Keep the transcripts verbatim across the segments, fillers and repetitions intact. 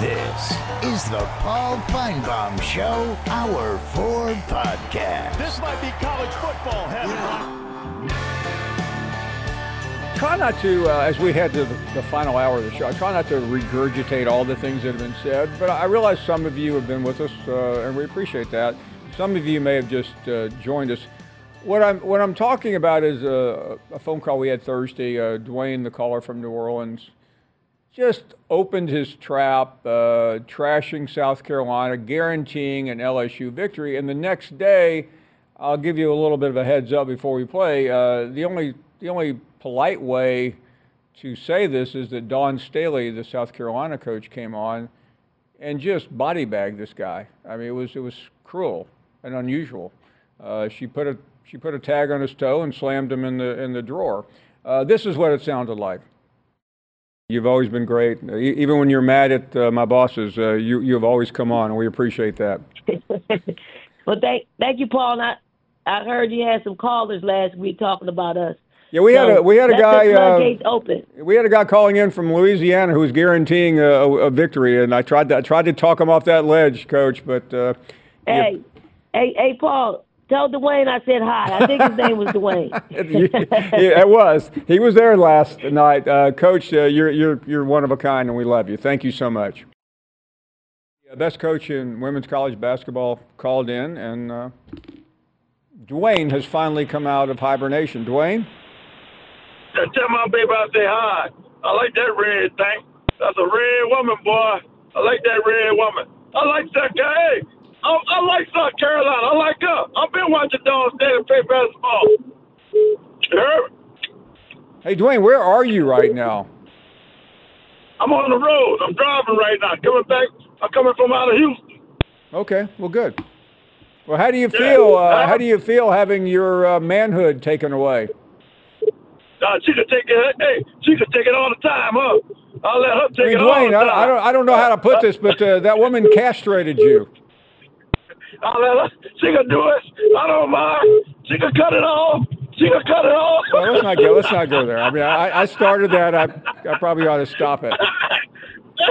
This is the Paul Feinbaum Show, Hour four podcast. This might be college football heaven. Yeah. Try not to, uh, as we head to the, the final hour of the show, I try not to regurgitate all the things that have been said, but I realize some of you have been with us, uh, and we appreciate that. Some of you may have just uh, joined us. What I'm what I'm talking about is a, a phone call we had Thursday. Uh, Dwayne, the caller from New Orleans, just opened his trap, uh, trashing South Carolina, guaranteeing an L S U victory. And the next day, I'll give you a little bit of a heads up before we play. Uh, the only the only polite way to say this is that Dawn Staley, the South Carolina coach, came on and just body bagged this guy. I mean, it was it was cruel and unusual. Uh, she put a she put a tag on his toe and slammed him in the in the drawer. Uh, this is what it sounded like. You've always been great. Even when you're mad at uh, my bosses, uh, you, you've always come on, and we appreciate that. Well, thank thank you, Paul. And I, I heard you had some callers last week talking about us. Yeah, we so had a we had a guy. Uh, open. We had a guy calling in from Louisiana who was guaranteeing a, a victory, and I tried to I tried to talk him off that ledge, Coach. But uh, hey, you... hey, hey, Paul. Tell Dwayne I said hi. I think his name was Dwayne. yeah, it was. He was there last night. Uh, Coach, uh, you're you're you're one of a kind, and we love you. Thank you so much. Yeah, best coach in women's college basketball called in, and uh, Dwayne has finally come out of hibernation. Dwayne? Yeah, tell my baby I say hi. I like that red thing. That's a red woman, boy. I like that red woman. I like that guy. I, I like South Carolina. I like her. I've been watching Dawn Staley play basketball. Her. Hey, Dwayne, where are you right now? I'm on the road. I'm driving right now. Coming back. I'm coming from out of Houston. Okay. Well, good. Well, how do you feel? Yeah, uh, I, how do you feel having your uh, manhood taken away? Uh, she could take it. Hey, she could take it all the time, huh? I'll let her take I mean, it Dwayne, all the time. I, I don't. I don't know how to put this, but uh, that woman castrated you. I'll let her. She can do it. I don't mind. She can cut it off. She can cut it off. Well, let's not go. Let's not go there. I mean, I, I started that. I I probably ought to stop it. I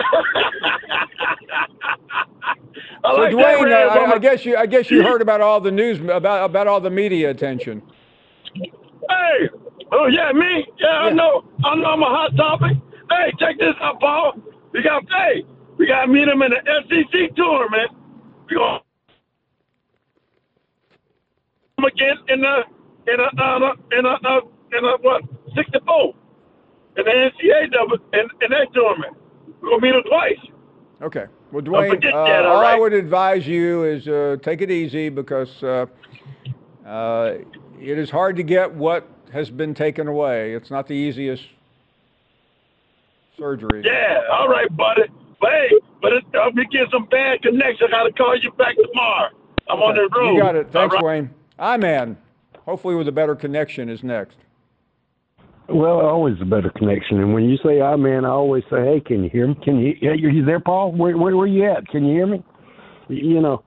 so, like Dwayne, I, I, I guess you I guess you heard about all the news about about all the media attention. Hey, oh yeah, me? Yeah, yeah. I know. I know I'm a hot topic. Hey, check this out, Paul. We got hey, we got to meet him in the S E C tournament. We gonna. Again in the in a uh, in a uh, in a what sixty-four in the N C A A in, in that tournament. We're gonna meet him twice. Okay. Well, Dwayne, that, uh, all right? I would advise you is uh, take it easy because uh, uh, it is hard to get what has been taken away. It's not the easiest surgery. Yeah. All right, buddy. But hey, but it, uh, we get some bad connections. I gotta call you back tomorrow. I'm okay. On the road. You got it. Thanks, right. Wayne. I-Man, hopefully with a better connection, is next. Well, always a better connection. And when you say I-Man, I always say, hey, can you hear me? Can you, are you there, Paul? Where, where where you at? Can you hear me? You know,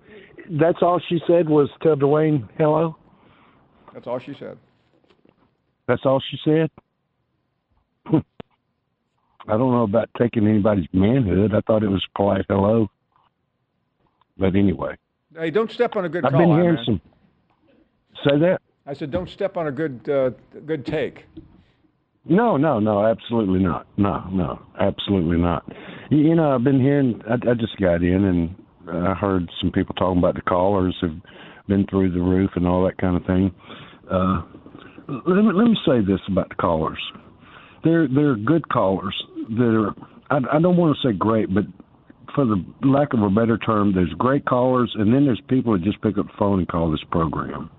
that's all she said was tell Dwayne hello. That's all she said. That's all she said? I don't know about taking anybody's manhood. I thought it was polite hello. But anyway. Hey, don't step on a good I've call, I've been hearing I-Man. some. Say that. I said, don't step on a good uh, good take. No, no, no, absolutely not. No, no, absolutely not. You, you know, I've been hearing, I, I just got in and I heard some people talking about the callers have been through the roof and all that kind of thing. Uh, let me, let me say this about the callers. They're, they're good callers. They're, I, I don't want to say great, but for the lack of a better term, there's great callers, and then there's people that just pick up the phone and call this program.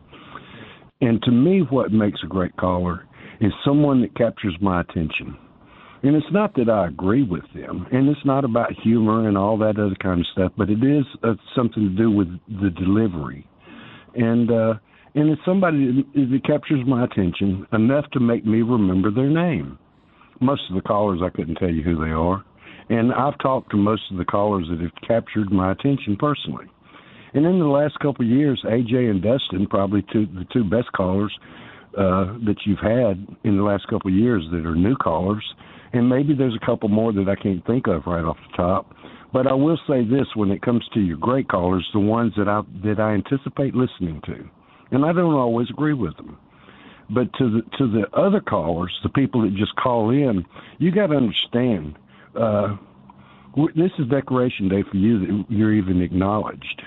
And to me, what makes a great caller is someone that captures my attention. And it's not that I agree with them, and it's not about humor and all that other kind of stuff, but it is uh, something to do with the delivery. And uh, and it's somebody that captures my attention enough to make me remember their name. Most of the callers, I couldn't tell you who they are. And I've talked to most of the callers that have captured my attention personally. And in the last couple of years, A J and Dustin, probably two, the two best callers uh, that you've had in the last couple of years that are new callers, and maybe there's a couple more that I can't think of right off the top. But I will say this, when it comes to your great callers, the ones that I that I anticipate listening to, and I don't always agree with them. But to the, to the other callers, the people that just call in, you got to understand, uh, this is Decoration Day for you that you're even acknowledged.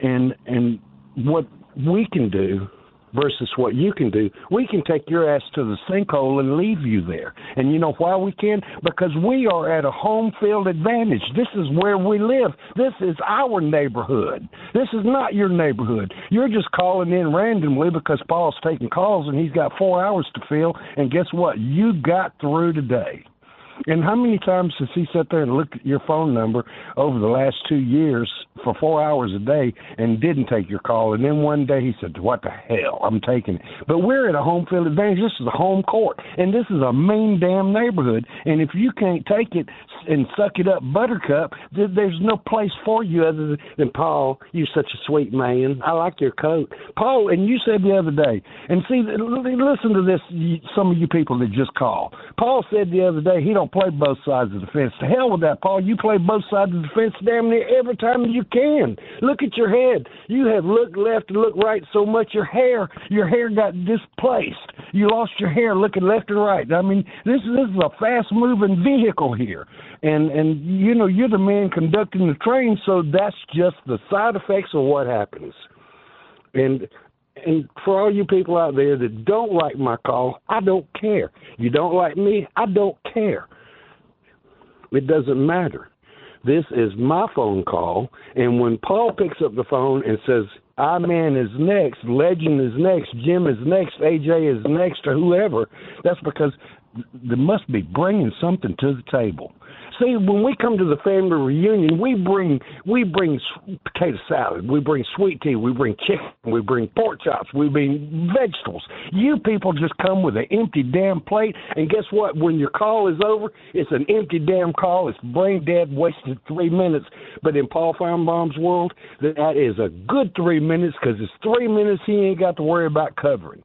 And and what we can do versus what you can do, we can take your ass to the sinkhole and leave you there. And you know why we can? Because we are at a home field advantage. This is where we live. This is our neighborhood. This is not your neighborhood. You're just calling in randomly because Paul's taking calls and he's got four hours to fill. And guess what? You got through today. And how many times has he sat there and looked at your phone number over the last two years for four hours a day and didn't take your call? And then one day he said, what the hell, I'm taking it. But we're at a home field advantage. This is a home court, and this is a mean damn neighborhood. And if you can't take it and suck it up, buttercup, there's no place for you other than Paul. You're such a sweet man. I like your coat. Paul, and you said the other day, and see, listen to this, some of you people that just call. Paul said the other day he don't play both sides of the fence. To hell with that, Paul. You play both sides of the fence damn near every time you can. Look at your head. You have looked left and looked right so much your hair, your hair got displaced. You lost your hair looking left and right. I mean, this, this is a fast-moving vehicle here. And, and, you know, you're the man conducting the train, so that's just the side effects of what happens. And... And for all you people out there that don't like my call, I don't care. You don't like me, I don't care. It doesn't matter. This is my phone call, and when Paul picks up the phone and says, I-Man is next, Legend is next, Jim is next, A J is next, or whoever, that's because they must be bringing something to the table. See, when we come to the family reunion, we bring we bring potato salad, we bring sweet tea, we bring chicken, we bring pork chops, we bring vegetables. You people just come with an empty damn plate, and guess what? When your call is over, it's an empty damn call. It's brain dead, wasted three minutes. But in Paul Feinbaum's world, that is a good three minutes because it's three minutes he ain't got to worry about covering.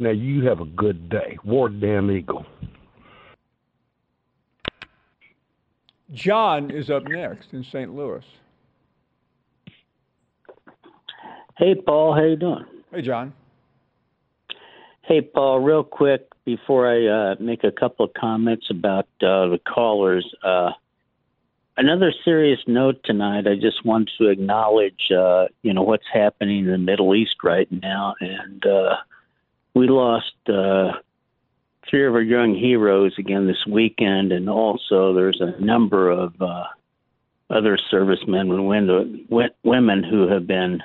Now, you have a good day. War damn eagle. John is up next in Saint Louis. Hey, Paul. How you doing? Hey, John. Hey, Paul. Real quick, before I uh, make a couple of comments about uh, the callers, uh, another serious note tonight, I just want to acknowledge, uh, you know, what's happening in the Middle East right now. And uh, we lost... Uh, three of our young heroes again this weekend, and also there's a number of uh, other servicemen and women who have been,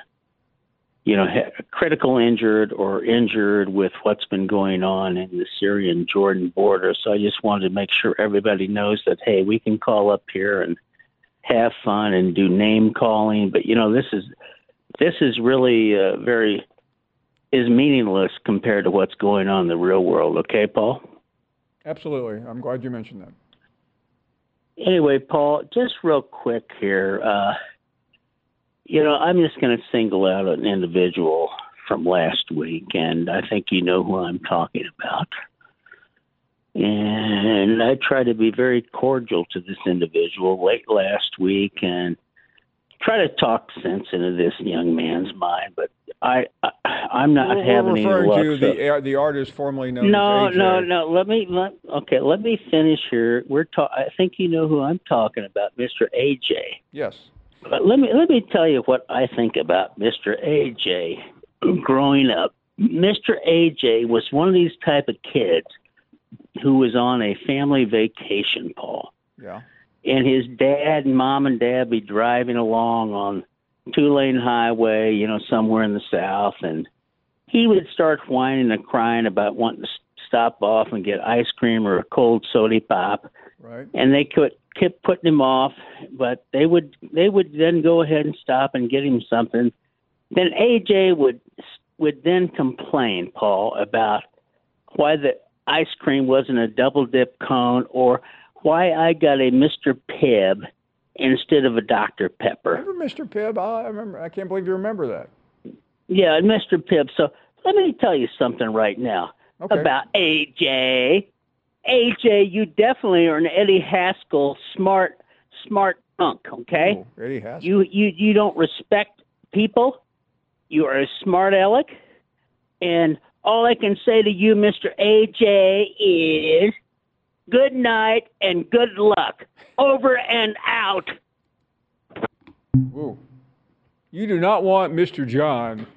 you know, critical injured or injured with what's been going on in the Syrian-Jordan border. So I just wanted to make sure everybody knows that, hey, we can call up here and have fun and do name calling, but you know, this is this is really uh, very. is meaningless compared to what's going on in the real world. Okay, Paul? Absolutely. I'm glad you mentioned that. Anyway, Paul, just real quick here. Uh, you know, I'm just going to single out an individual from last week, and I think you know who I'm talking about. And I try to be very cordial to this individual late last week and try to talk sense into this young man's mind, but I, I I'm not We're having any luck. Referring to the the artist formerly known no, as A J. No, no, no. Let me let, okay. Let me finish here. We're ta- I think you know who I'm talking about, Mister A J. Yes. But let me let me tell you what I think about Mister A J. Growing up, Mister A J was one of these type of kids who was on a family vacation, Paul. Yeah. and his dad and mom and dad be driving along on two-lane highway, you know, somewhere in the South, and he would start whining and crying about wanting to stop off and get ice cream or a cold soda pop. Right. And they could kept putting him off, but they would they would then go ahead and stop and get him something. Then A J would would then complain, Paul, about why the ice cream wasn't a double dip cone or why I got a Mister Pibb instead of a Doctor Pepper. Remember Mister Pibb? I remember. I can't believe you remember that. Yeah, Mister Pibb. So let me tell you something right now okay. about A J. A J, you definitely are an Eddie Haskell smart, smart punk, okay? Ooh, Eddie Haskell. You, you, you don't respect people. You are a smart aleck. And all I can say to you, Mister A J, is good night and good luck. Over and out. Ooh. You do not want Mister John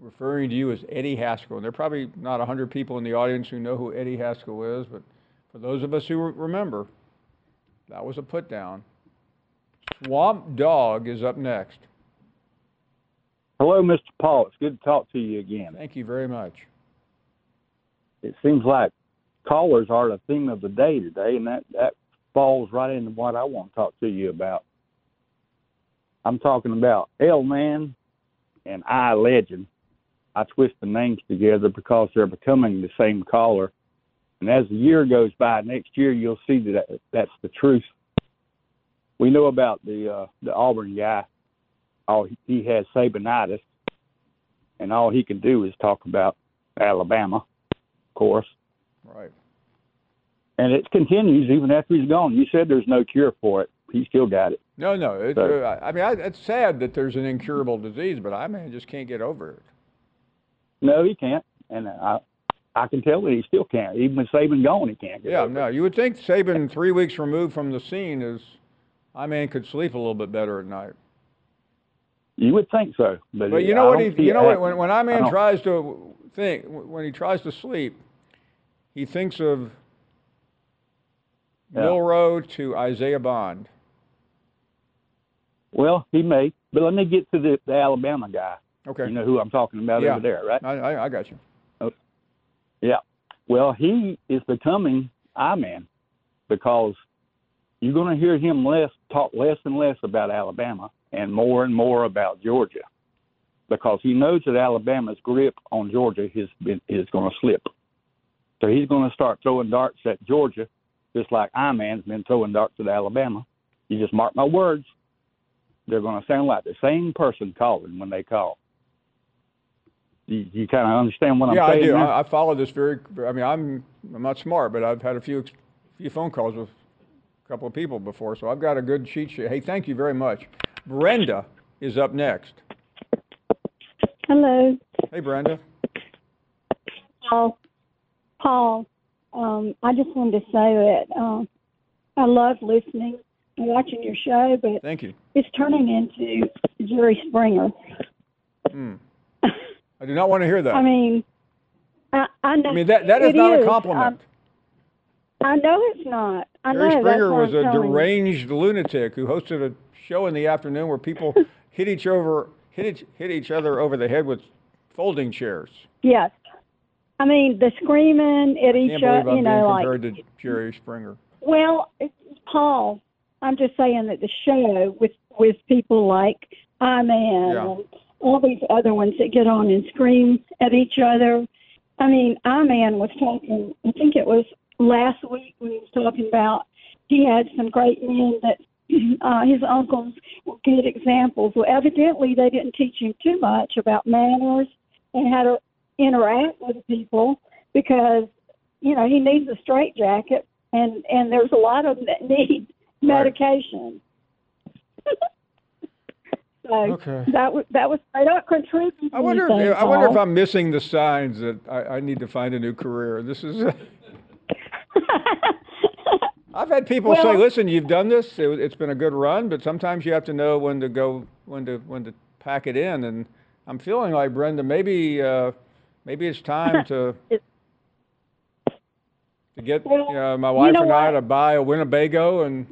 referring to you as Eddie Haskell. And there are probably not one hundred people in the audience who know who Eddie Haskell is, but for those of us who remember, that was a put-down. Swamp Dog is up next. Hello, Mister Paul. It's good to talk to you again. Thank you very much. It seems like callers are the theme of the day today, and that, that falls right into what I want to talk to you about. I'm talking about L-Man and I-Legend. I twist the names together because they're becoming the same caller. And as the year goes by, next year you'll see that that's the truth. We know about the uh, the Auburn guy. All he has Sabanitis, and all he can do is talk about Alabama, of course. Right. And it continues even after he's gone. You said there's no cure for it. He still got it. No, no. It's, so, uh, I mean, I, it's sad that there's an incurable disease, but I man just can't get over it. No, he can't, and I, I can tell that he still can't. Even with Saban gone, he can't get yeah, over no, it. Yeah, no. You would think Saban, three weeks removed from the scene, is I man could sleep a little bit better at night. You would think so, but, but you know I what? He, you know what? When, when I man I tries to think, when he tries to sleep, he thinks of yeah. Milroe to Isaiah Bond. Well, he may, but let me get to the, the Alabama guy. Okay. You know who I'm talking about yeah. over there, right? I, I, I got you. Okay. Yeah. Well, he is becoming I-Man because you're going to hear him less talk less and less about Alabama and more and more about Georgia because he knows that Alabama's grip on Georgia is, is going to slip. So he's going to start throwing darts at Georgia just like I-Man's been throwing darts at Alabama. You just mark my words. They're going to sound like the same person calling when they call. You, you kind of understand what yeah, I'm saying? Yeah, I do. I, I follow this very. I mean, I'm I'm not smart, but I've had a few few phone calls with a couple of people before, so I've got a good cheat sheet. Hey, thank you very much. Brenda is up next. Hello. Hey, Brenda. Paul. Paul. Um, I just wanted to say that um, I love listening. Watching your show, but thank you. It's turning into Jerry Springer. Mm. I do not want to hear that. I mean, I, I know. I mean that that is not is. a compliment. I, I know it's not. I Jerry know, Springer was I'm a deranged you. lunatic who hosted a show in the afternoon where people hit each over hit each, hit each other over the head with folding chairs. Yes, I mean the screaming at I each other. You know, like compared to Jerry Springer. Well, it's Paul. I'm just saying that the show with, with people like I-Man yeah. and all these other ones that get on and scream at each other. I mean, I-Man was talking, I think it was last week when he was talking about he had some great men that uh, his uncles were good examples. Well, evidently they didn't teach him too much about manners and how to interact with people because, you know, he needs a straitjacket, and, and there's a lot of them that need medication. Right. so okay. that was that was I don't contribute. I wonder. Anything, if, I wonder if I'm missing the signs that I, I need to find a new career. This is. Uh, I've had people well, say, "Listen, you've done this. It, it's been a good run, but sometimes you have to know when to go, when to when to pack it in." And I'm feeling like Brenda. Maybe uh, maybe it's time to. It's, to get well, uh, my wife you know and what? I to buy a Winnebago and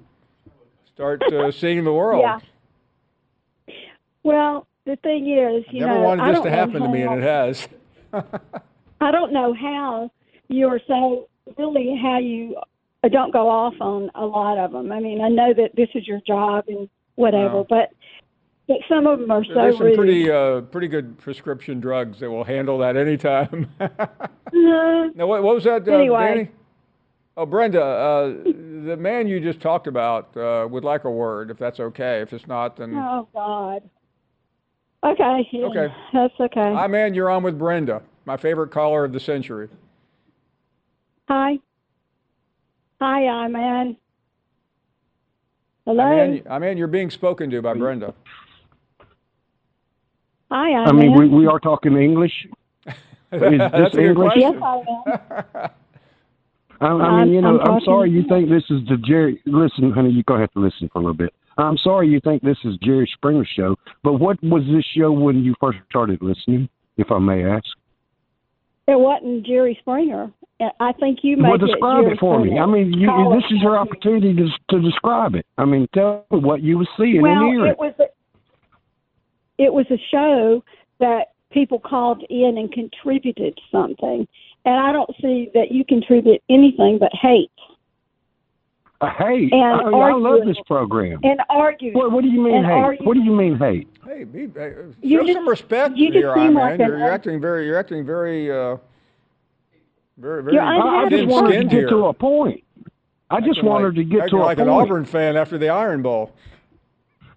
start uh, seeing the world. Yeah. Well, the thing is, you I never know, wanted I this to happen to me, and it has. I don't know how you're so really how you don't go off on a lot of them. I mean, I know that this is your job and whatever, wow. but. But some of them are so There's some rude. pretty, uh, pretty good prescription drugs that will handle that anytime. uh-huh. Now, what, what was that, uh, anyway. Danny? Oh, Brenda, uh, the man you just talked about uh, would like a word, if that's okay. If it's not, then... Oh, God. Okay. Yeah, okay. That's okay. Hi, man, you're on with Brenda, my favorite caller of the century. Hi. Hi, I man. Hello? I mean, I mean, you're being spoken to by Brenda. Hi, I, I mean, we, we are talking English. Is this English? Yes, I am. I, I mean, you know, I'm, I'm sorry you think this is the Jerry. Listen, honey, you're going to have to listen for a little bit. I'm sorry you think this is Jerry Springer show, but what was this show when you first started listening, if I may ask? It wasn't Jerry Springer. I think you made it. Well, describe it, it for Springer. me. I mean, you, this is your opportunity to, to describe it. I mean, tell me what you were seeing well, and hearing. It was a, It was a show that people called in and contributed something. And I don't see that you contribute anything but hate. Uh, hate? And I, I love this program. And argue. What, what do you mean hate? Arguing. What do you mean hate? Hey, be, hey show just, some respect you here, I like man. You're, you're acting very, you're acting very, uh, very, very I just wanted to get here. to a point. I just acting wanted like, to get to like a point. Like an Auburn fan after the Iron Bowl.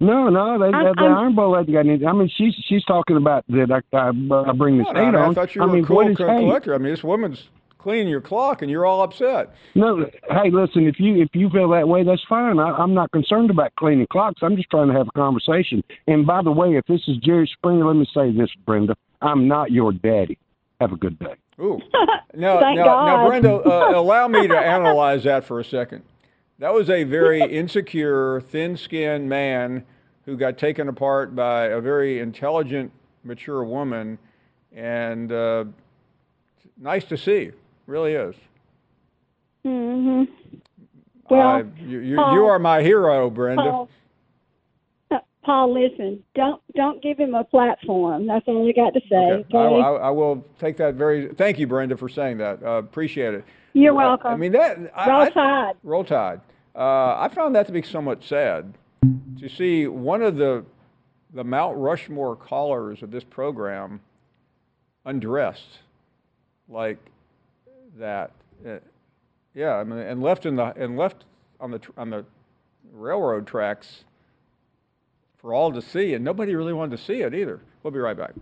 No, no, they, I, they, the Iron Bowl hasn't got anything. I mean, she's she's talking about that. I, I, I bring this hate on. I thought you were I mean, a cool collector. I mean, this woman's cleaning your clock, and you're all upset. No, hey, listen, if you if you feel that way, that's fine. I, I'm not concerned about cleaning clocks. I'm just trying to have a conversation. And by the way, if this is Jerry Springer, let me say this, Brenda. I'm not your daddy. Have a good day. Ooh. Now, Thank now, God. now, Brenda, uh, allow me to analyze that for a second. That was a very insecure, thin-skinned man who got taken apart by a very intelligent, mature woman, and uh, nice to see. It really is. Mm-hmm. Well, I, you, you, Paul, you are my hero, Brenda. Paul, uh, Paul, listen, don't don't give him a platform. That's all I got to say. Okay. Okay? I, I, I will take that very. Thank you, Brenda, for saying that. Uh, appreciate it. You're welcome. I, I mean that. I, roll Tide. I, roll Tide. Uh, I found that to be somewhat sad to see one of the the Mount Rushmore callers of this program undressed like that. Uh, yeah, I mean, and left in the and left on the on the railroad tracks for all to see, and nobody really wanted to see it either. We'll be right back.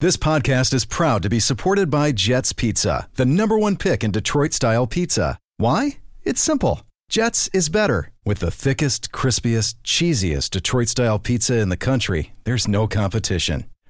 This podcast is proud to be supported by Jets Pizza, the number one pick in Detroit-style pizza. Why? It's simple. Jets is better. With the thickest, crispiest, cheesiest Detroit-style pizza in the country, there's no competition.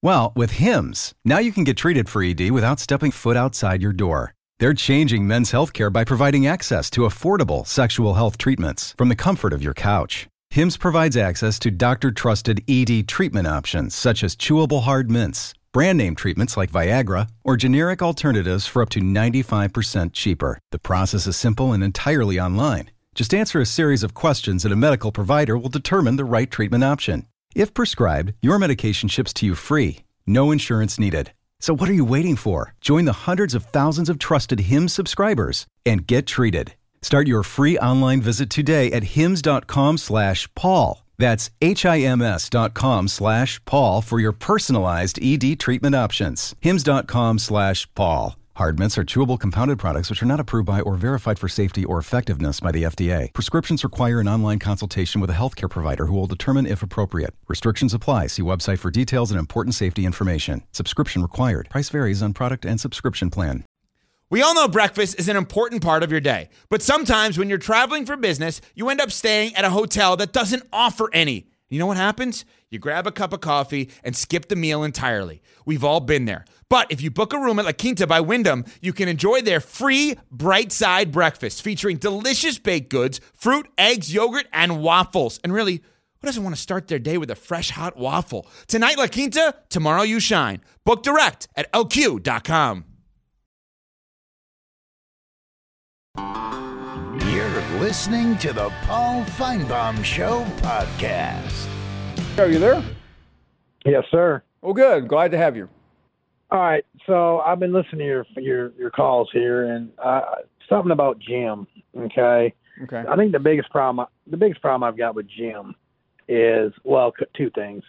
Well, with Hims, now you can get treated for E D without stepping foot outside your door. They're changing men's healthcare by providing access to affordable sexual health treatments from the comfort of your couch. Hims provides access to doctor-trusted E D treatment options such as chewable hard mints, brand-name treatments like Viagra, or generic alternatives for up to ninety-five percent cheaper. The process is simple and entirely online. Just answer a series of questions and a medical provider will determine the right treatment option. If prescribed, your medication ships to you free, no insurance needed. So what are you waiting for? Join the hundreds of thousands of trusted Hims subscribers and get treated. Start your free online visit today at hims.com slash Paul. That's H I M S dot com slash Paul for your personalized E D treatment options. Hims.com slash Paul. Hard mints are chewable compounded products which are not approved by or verified for safety or effectiveness by the F D A. Prescriptions require an online consultation with a healthcare provider who will determine if appropriate. Restrictions apply. See website for details and important safety information. Subscription required. Price varies on product and subscription plan. We all know breakfast is an important part of your day, but sometimes when you're traveling for business, you end up staying at a hotel that doesn't offer any. You know what happens? You grab a cup of coffee and skip the meal entirely. We've all been there. But if you book a room at La Quinta by Wyndham, you can enjoy their free Bright Side breakfast featuring delicious baked goods, fruit, eggs, yogurt, and waffles. And really, who doesn't want to start their day with a fresh, hot waffle? Tonight, La Quinta, tomorrow you shine. Book direct at L Q dot com. You're listening to the Paul Feinbaum Show podcast. Are you there? Yes, sir. Well, good. Glad to have you. All right. So I've been listening to your your, your calls here, and uh, something about Jim. Okay. Okay. I think the biggest problem the biggest problem I've got with Jim is well, two things.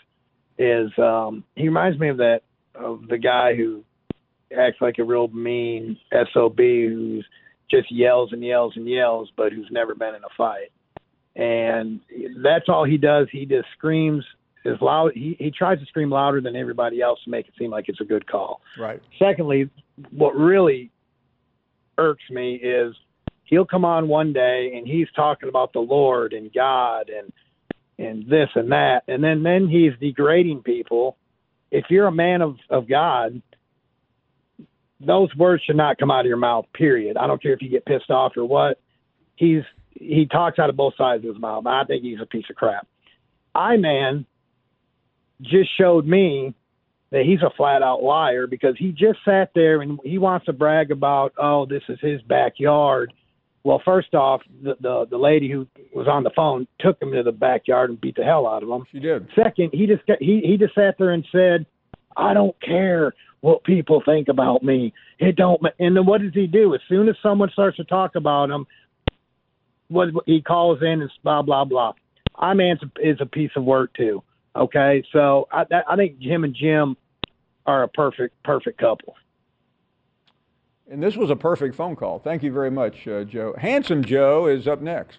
Is um, he reminds me of that of the guy who acts like a real mean S O B who's just yells and yells and yells, but who's never been in a fight. And that's all he does. He just screams as loud. He, he tries to scream louder than everybody else to make it seem like it's a good call. Right. Secondly, what really irks me is he'll come on one day and he's talking about the Lord and God and, and this and that. And then, then he's degrading people. If you're a man of, of God, those words should not come out of your mouth, period. I don't care if you get pissed off or what. He's, he talks out of both sides of his mouth. I think he's a piece of crap. I-Man just showed me that he's a flat-out liar because he just sat there and he wants to brag about, oh, this is his backyard. Well, first off, the, the, the lady who was on the phone took him to the backyard and beat the hell out of him. She did. Second, he just, he, he just sat there and said, I don't care what people think about me. It don't. And then what does he do? As soon as someone starts to talk about him, what he calls in and blah, blah, blah. I-Man is a piece of work too. Okay. So I, I think Jim and Jim are a perfect, perfect couple. And this was a perfect phone call. Thank you very much, uh, Joe. Handsome Joe is up next.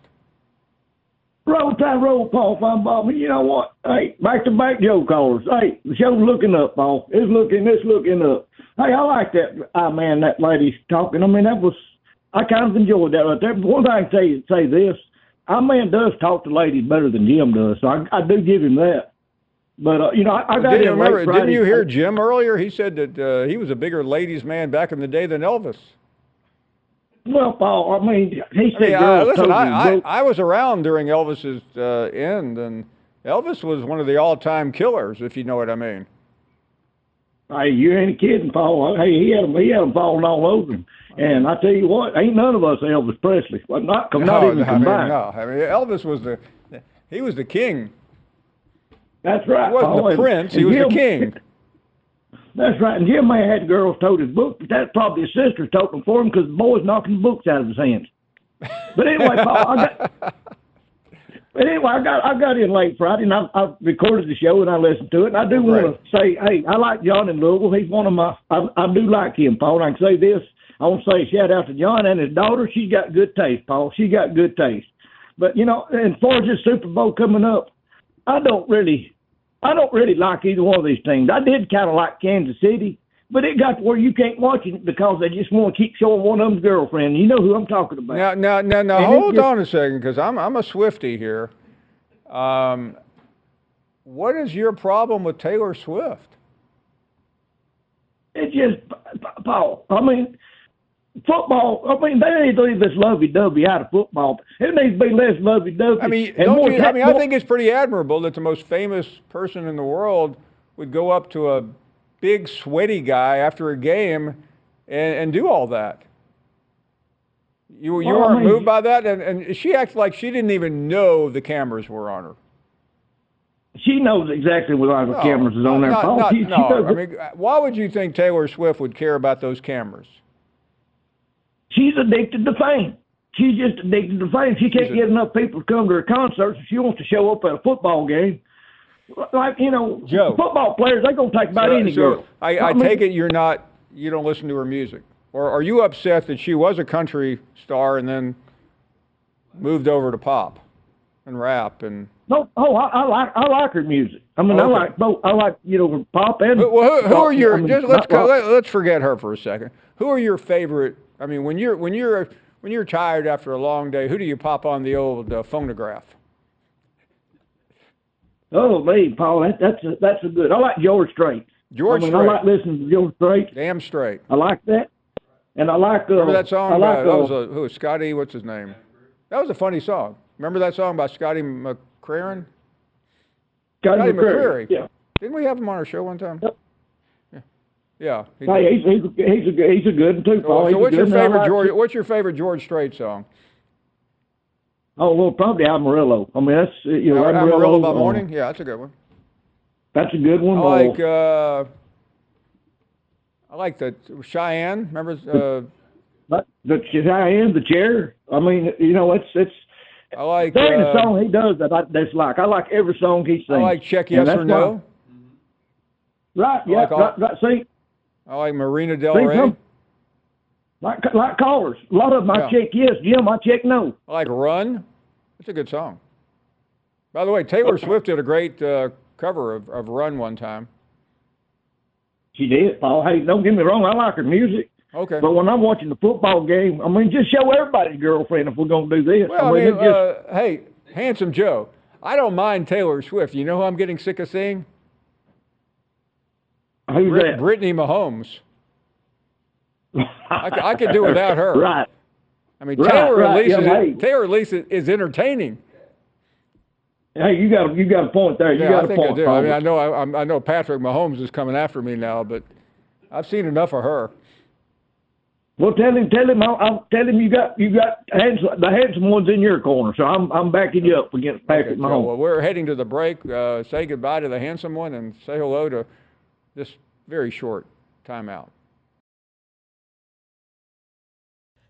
Roll time, roll, Paul Feinbaum. You know what? Hey, back-to-back Joe callers. Hey, the show's looking up, Paul. It's looking, it's looking up. Hey, I like that I-Man, that lady's talking. I mean, that was, I kind of enjoyed that right there. But one thing I can tell you, say this, I-Man does talk to ladies better than Jim does, so I, I do give him that. But, uh, you know, I, I got didn't, remember, didn't you hear Jim earlier? He said that uh, he was a bigger ladies' man back in the day than Elvis. Well, Paul, I mean, he said... I mean, I, listen, I, I, I was around during Elvis's uh, end, and Elvis was one of the all-time killers, if you know what I mean. Hey, you ain't kidding, Paul. Hey, he had him, he had him falling all over him. And I tell you what, ain't none of us Elvis Presley. Well, not, not no, even I combined. Mean, no, I mean, Elvis was the... He was the king. That's right, He wasn't Paul. the prince, and, he was Jim, the king. That's right, and Jim may have had girls tote his book, but that's probably his sister toting them for him because the boy's knocking the books out of his hands. But anyway, Paul, I got, but anyway, I got I got in late Friday, and I, I recorded the show and I listened to it. And I do right. want to say, hey, I like John in Louisville. He's one of my. I, I do like him, Paul. And I can say this. I want to say shout out to John and his daughter. She got good taste, Paul. She got good taste. But you know, as far as this Super Bowl coming up, I don't really. I don't really like either one of these teams. I did kind of like Kansas City, but it got to where you can't watch it because they just want to keep showing one of them girlfriend. You know who I'm talking about. Now, now, now, now hold just, on a second, because I'm I'm a Swiftie here. Um, what is your problem with Taylor Swift? It's just, Paul, I mean, football, I mean, they need to leave this lovey-dovey out of football. It needs to be less lovey-dovey. I mean, and more you, I, mean more... I think it's pretty admirable that the most famous person in the world would go up to a big, sweaty guy after a game and, and do all that. You, you well, weren't I mean, moved by that? And, and she acted like she didn't even know the cameras were on her. She knows exactly what no, the cameras is on there. Not, not, she, no, she I mean, why would you think Taylor Swift would care about those cameras? She's addicted to fame. She's just addicted to fame. She can't get enough people to come to her concerts. If she wants to show up at a football game, like, you know, Joe, football players, they're going to take about so, any so girl. I, I, I mean, take it you're not, you don't listen to her music. Or are you upset that she was a country star and then moved over to pop and rap? And No, oh, I, I like I like her music. I mean, okay. I like both. I like, you know, pop and... Well, who, who are your, I mean, just, let's, go, let, let's forget her for a second. Who are your favorite I mean, when you're when you're when you're tired after a long day, who do you pop on the old uh, phonograph? Oh, me, Paul. That, that's a, that's a good. I like George Strait. George I mean, Strait. I like listening to George Strait. Damn straight. I like that, and I like. Uh, Remember that song? I like, uh, that was a, who? Scotty? What's his name? That was a funny song. Remember that song by Scotty McCreery? Scotty, Scotty McCreery. McCreery. Yeah. Didn't we have him on our show one time? Yep. Yeah, he hey, he's, he's, he's, a, he's a good one too, Paul. So, so what's your favorite like George? What's your favorite George Strait song? Oh well, probably Amarillo. I mean, that's you know, Amarillo, Amarillo by morning. Um, yeah, that's a good one. That's a good one. I like uh, I like the Cheyenne. Remember uh, the, the Cheyenne, the chair. I mean, you know, it's it's. I like there's uh, a song he does that I dislike. I like every song he sings. I like Check Yes or No. Why, right. Yeah. Like all, right, right. See. I like Marina Del Rey. Some, like, like callers. A lot of them yeah. I check yes, Jim, I check no. I like Run. That's a good song. By the way, Taylor Swift did a great uh, cover of, of Run one time. She did, Paul. Hey, don't get me wrong. I like her music. Okay. But when I'm watching the football game, I mean, just show everybody's girlfriend if we're going to do this. Well, I mean, I mean uh, just... hey, Handsome Joe, I don't mind Taylor Swift. You know who I'm getting sick of seeing? Who's Brit that? Brittany Mahomes. I, I could do without her. Right. I mean, right, Taylor right. Elise yeah, is, hey. Taylor Elise is entertaining. Hey, you got you got a point there. You yeah, got I a think point. I do. I mean, I know I, I know Patrick Mahomes is coming after me now, but I've seen enough of her. Well, tell him, tell him, I'll, I'll tell him you got you got handsome, the handsome ones in your corner. So I'm I'm backing you up against Patrick okay, Mahomes. So, well, we're heading to the break. Uh, say goodbye to the handsome one and say hello to. This very short timeout.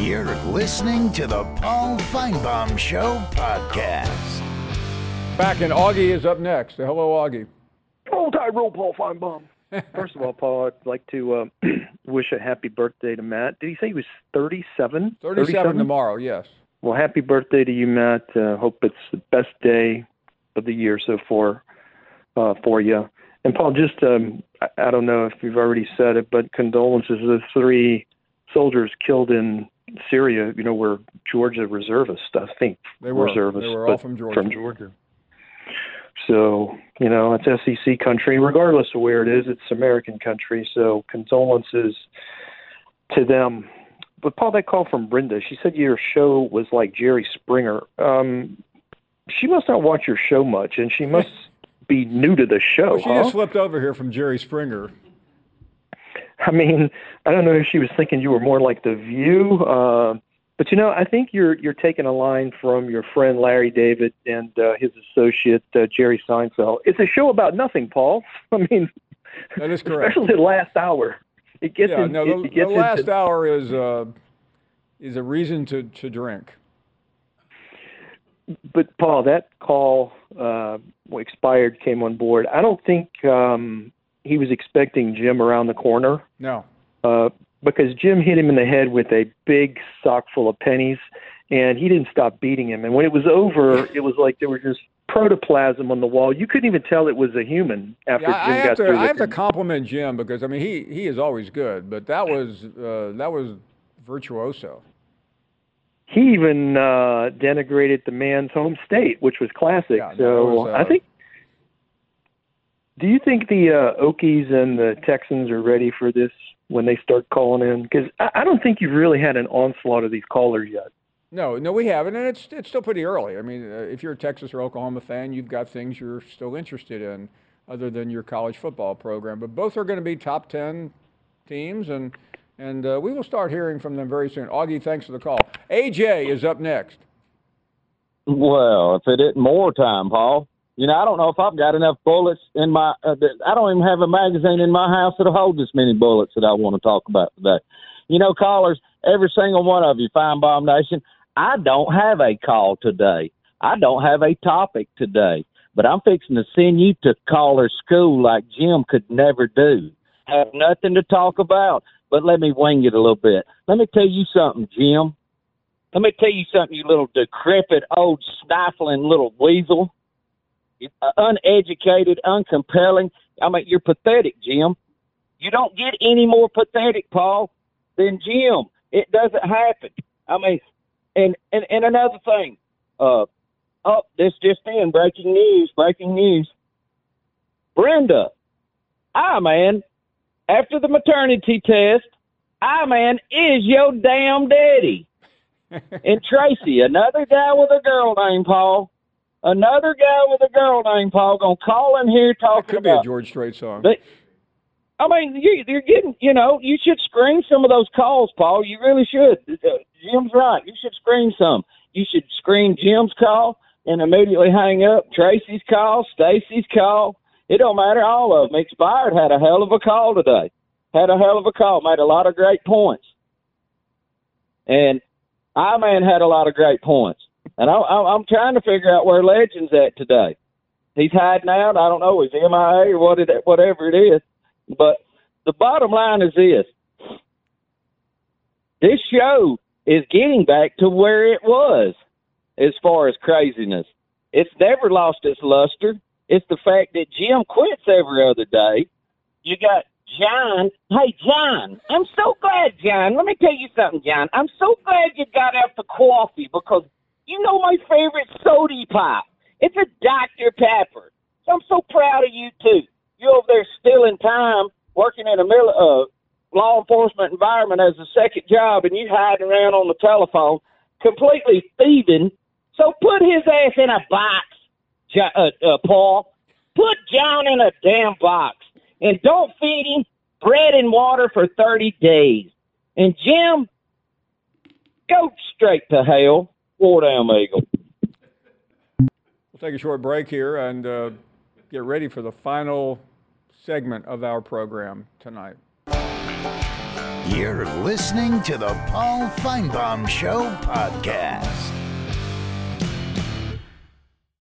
You're listening to the Paul Feinbaum Show podcast. Back in Augie is up next. Hello, Augie. Oh, Tyrone, Paul Feinbaum. First of all, Paul, I'd like to uh, wish a happy birthday to Matt. Did he say he was thirty-seven? thirty-seven tomorrow, yes. Well, happy birthday to you, Matt. Uh, hope it's the best day of the year so far uh, for you. And, Paul, just um, I, I don't know if you've already said it, but condolences to the three soldiers killed in Syria, you know, were Georgia reservists, I think. They were. Reservists, they were all from Georgia. From Georgia. So, you know, it's S E C country. Regardless of where it is, it's American country. So condolences to them. But, Paul, that call from Brenda, she said your show was like Jerry Springer. Um, she must not watch your show much, and she must be new to the show. Well, she huh? just slipped over here from Jerry Springer. I mean, I don't know if she was thinking you were more like The View, uh, but, you know, I think you're you're taking a line from your friend Larry David and uh, his associate, uh, Jerry Seinfeld. It's a show about nothing, Paul. I mean, that is correct. Especially the last hour. it gets yeah, in, no, the, it gets the last into, hour is uh, is a reason to, to drink. But Paul, that call uh, expired, came on board. I don't think um, he was expecting Jim around the corner. No, uh, because Jim hit him in the head with a big sock full of pennies, and he didn't stop beating him. And when it was over, it was like there were just protoplasm on the wall. You couldn't even tell it was a human after yeah, Jim I got to, through. I have thing. to compliment Jim because I mean he he is always good, but that was uh, that was virtuoso. He even uh, denigrated the man's home state, which was classic. Yeah, so was, uh, I think, do you think the uh, Okies and the Texans are ready for this when they start calling in? Because I, I don't think you've really had an onslaught of these callers yet. No, no, we haven't, and it's it's still pretty early. I mean, uh, if you're a Texas or Oklahoma fan, you've got things you're still interested in other than your college football program. But both are going to be top ten teams, and and uh, we will start hearing from them very soon. Augie, thanks for the call. A J is up next. Well, if it isn't more time, Paul. You know, I don't know if I've got enough bullets in my uh, – I don't even have a magazine in my house that'll hold this many bullets that I want to talk about today. You know, callers, every single one of you, Feinbaum Nation, I don't have a call today. I don't have a topic today. But I'm fixing to send you to caller school like Jim could never do. I have nothing to talk about, but let me wing it a little bit. Let me tell you something, Jim. Let me tell you something, you little decrepit, old, stifling little weasel. You're uneducated, uncompelling. I mean, you're pathetic, Jim. You don't get any more pathetic, Paul, than Jim. It doesn't happen. I mean, and, and, and another thing. Uh, oh, this just in, breaking news, breaking news. Brenda, I, man, after the maternity test, I, man, is your damn daddy. And Tracy, another guy with a girl named Paul, another guy with a girl named Paul, gonna call in here talking. That could about, be a George Strait song. But, I mean, you, you're getting, you know, you should screen some of those calls, Paul. You really should. Jim's right. You should screen some. You should screen Jim's call and immediately hang up. Tracy's call, Stacy's call. It don't matter. All of them expired. Had a hell of a call today. Had a hell of a call. Made a lot of great points. And I, man, had a lot of great points. And I, I, I'm trying to figure out where Legend's at today. He's hiding out. I don't know. He's M I A or what it, whatever it is. But the bottom line is this. This show is getting back to where it was as far as craziness. It's never lost its luster. It's the fact that Jim quits every other day. You got John. Hey, John, I'm so glad, John. Let me tell you something, John. I'm so glad you got out the coffee because you know my favorite soda pop. It's a Doctor Pepper. So I'm so proud of you, too. You're over there stealing time, working in a uh, law enforcement environment as a second job, and you hiding around on the telephone, completely thieving. So put his ass in a box, John, uh, uh, Paul. Put John in a damn box. And don't feed him bread and water for thirty days. And Jim, go straight to hell. War down, Eagle. We'll take a short break here and uh, get ready for the final segment of our program tonight. You're listening to the Paul Feinbaum Show podcast.